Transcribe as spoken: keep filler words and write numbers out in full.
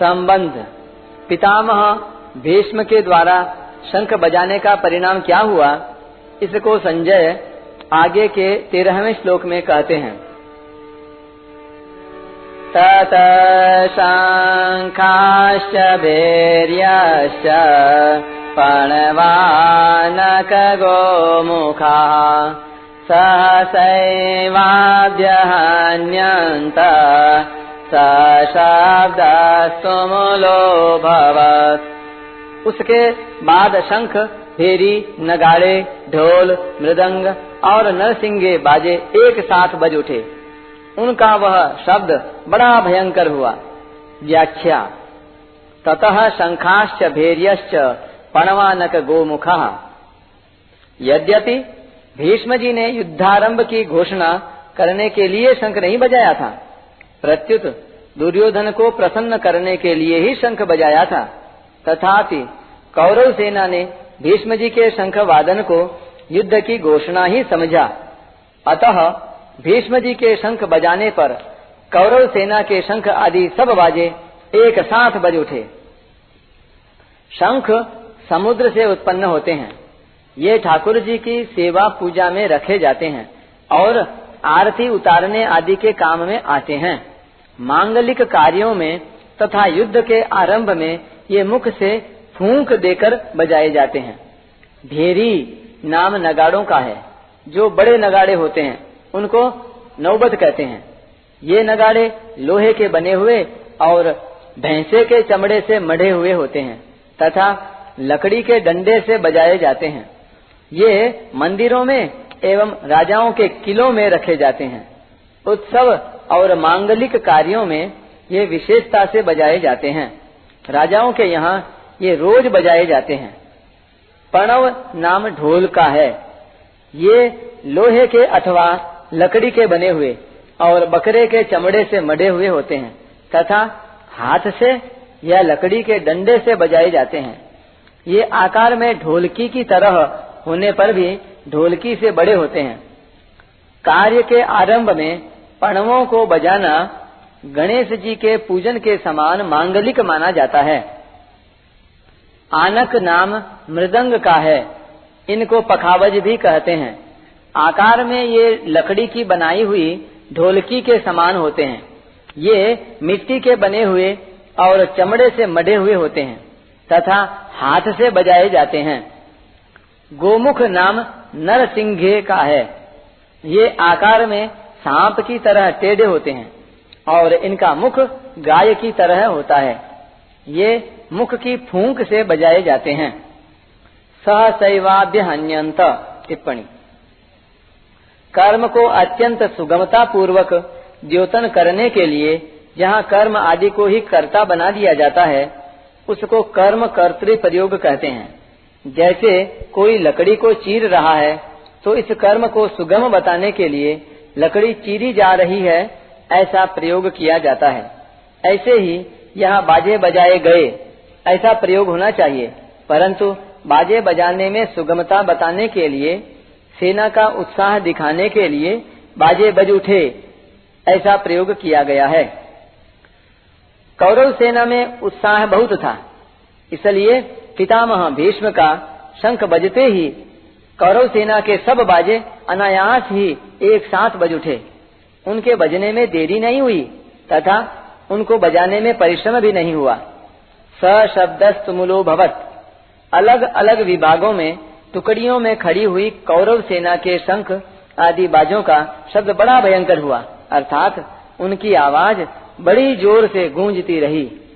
संबंध। पितामह भीष्म के द्वारा शंख बजाने का परिणाम क्या हुआ, इसको संजय आगे के तेरहवें श्लोक में कहते हैं। तत शंखाश्च भैर्यश्च पणवानक गोमुखा सहसैवाद्यहन्यन्त सशब्दस्तुमुलो भवत्। उसके बाद शंख, भेरी, नगाड़े, ढोल, मृदंग और नरसिंगे बाजे एक साथ बज उठे। उनका वह शब्द बड़ा भयंकर हुआ। व्याख्या। ततः शंखाश्च भेर्यश्च पणवानक गोमुखा। यद्यपि भीष्म जी ने युद्धारंभ की घोषणा करने के लिए शंख नहीं बजाया था, प्रत्युत दुर्योधन को प्रसन्न करने के लिए ही शंख बजाया था। तथापि कौरव सेना ने भीष्म जी के शंख वादन को युद्ध की घोषणा ही समझा। अतः भीष्म जी के शंख बजाने पर कौरव सेना के शंख आदि सब बाजे एक साथ बज उठे। शंख समुद्र से उत्पन्न होते हैं। ये ठाकुर जी की सेवा पूजा में रखे जाते हैं और आरती उतारने आदि के काम में आते हैं। मांगलिक कार्यों में तथा युद्ध के आरंभ में ये मुख से फूंक देकर बजाए जाते हैं। भेरी नाम नगाड़ों का है। जो बड़े नगाड़े होते हैं उनको नौबत कहते हैं। ये नगाड़े लोहे के बने हुए और भैंसे के चमड़े से मढ़े हुए होते हैं तथा लकड़ी के डंडे से बजाए जाते हैं। ये मंदिरों में एवं राजाओं के किलों में रखे जाते हैं। उत्सव और मांगलिक कार्यों में ये विशेषता से बजाए जाते हैं। राजाओं के यहाँ ये रोज बजाए जाते हैं। पणव नाम ढोल का है। ये लोहे के अथवा लकड़ी के बने हुए और बकरे के चमड़े से मढ़े हुए होते हैं तथा हाथ से या लकड़ी के डंडे से बजाए जाते हैं। ये आकार में ढोलकी की तरह होने पर भी ढोलकी से बड़े होते हैं। कार्य के आरंभ में पणवों को बजाना गणेश जी के पूजन के समान मांगलिक माना जाता है। आनक नाम मृदंग का है। इनको पखावज भी कहते हैं। आकार में ये लकड़ी की बनाई हुई ढोलकी के समान होते हैं। ये मिट्टी के बने हुए और चमड़े से मढ़े हुए होते हैं तथा हाथ से बजाए जाते हैं। गोमुख नाम नरसिंघे का है। ये आकार में सांप की तरह टेढ़े होते हैं और इनका मुख गाय की तरह होता है। ये मुख की फूंक से बजाए जाते हैं। सहसैवाभ्यहन्यन्त। टिप्पणी। कर्म को अत्यंत सुगमता पूर्वक द्योतन करने के लिए जहाँ कर्म आदि को ही कर्ता बना दिया जाता है उसको कर्म कर्तृ प्रयोग कहते हैं। जैसे कोई लकड़ी को चीर रहा है तो इस कर्म को सुगम बताने के लिए लकड़ी चीरी जा रही है, ऐसा प्रयोग किया जाता है। ऐसे ही यहाँ बाजे बजाए गए, ऐसा प्रयोग होना चाहिए, परंतु बाजे बजाने में सुगमता बताने के लिए, सेना का उत्साह दिखाने के लिए बाजे बज उठे, ऐसा प्रयोग किया गया है। कौरव सेना में उत्साह बहुत था, इसलिए पितामह भीष्म का शंख बजते ही कौरव सेना के सब बाजे अनायास ही एक साथ बज उठे। उनके बजने में देरी नहीं हुई तथा उनको बजाने में परिश्रम भी नहीं हुआ। सशब्दस्तुमुलो भवत्। अलग अलग विभागों में टुकड़ियों में खड़ी हुई कौरव सेना के शंख आदि बाजों का शब्द बड़ा भयंकर हुआ, अर्थात उनकी आवाज बड़ी जोर से गूंजती रही।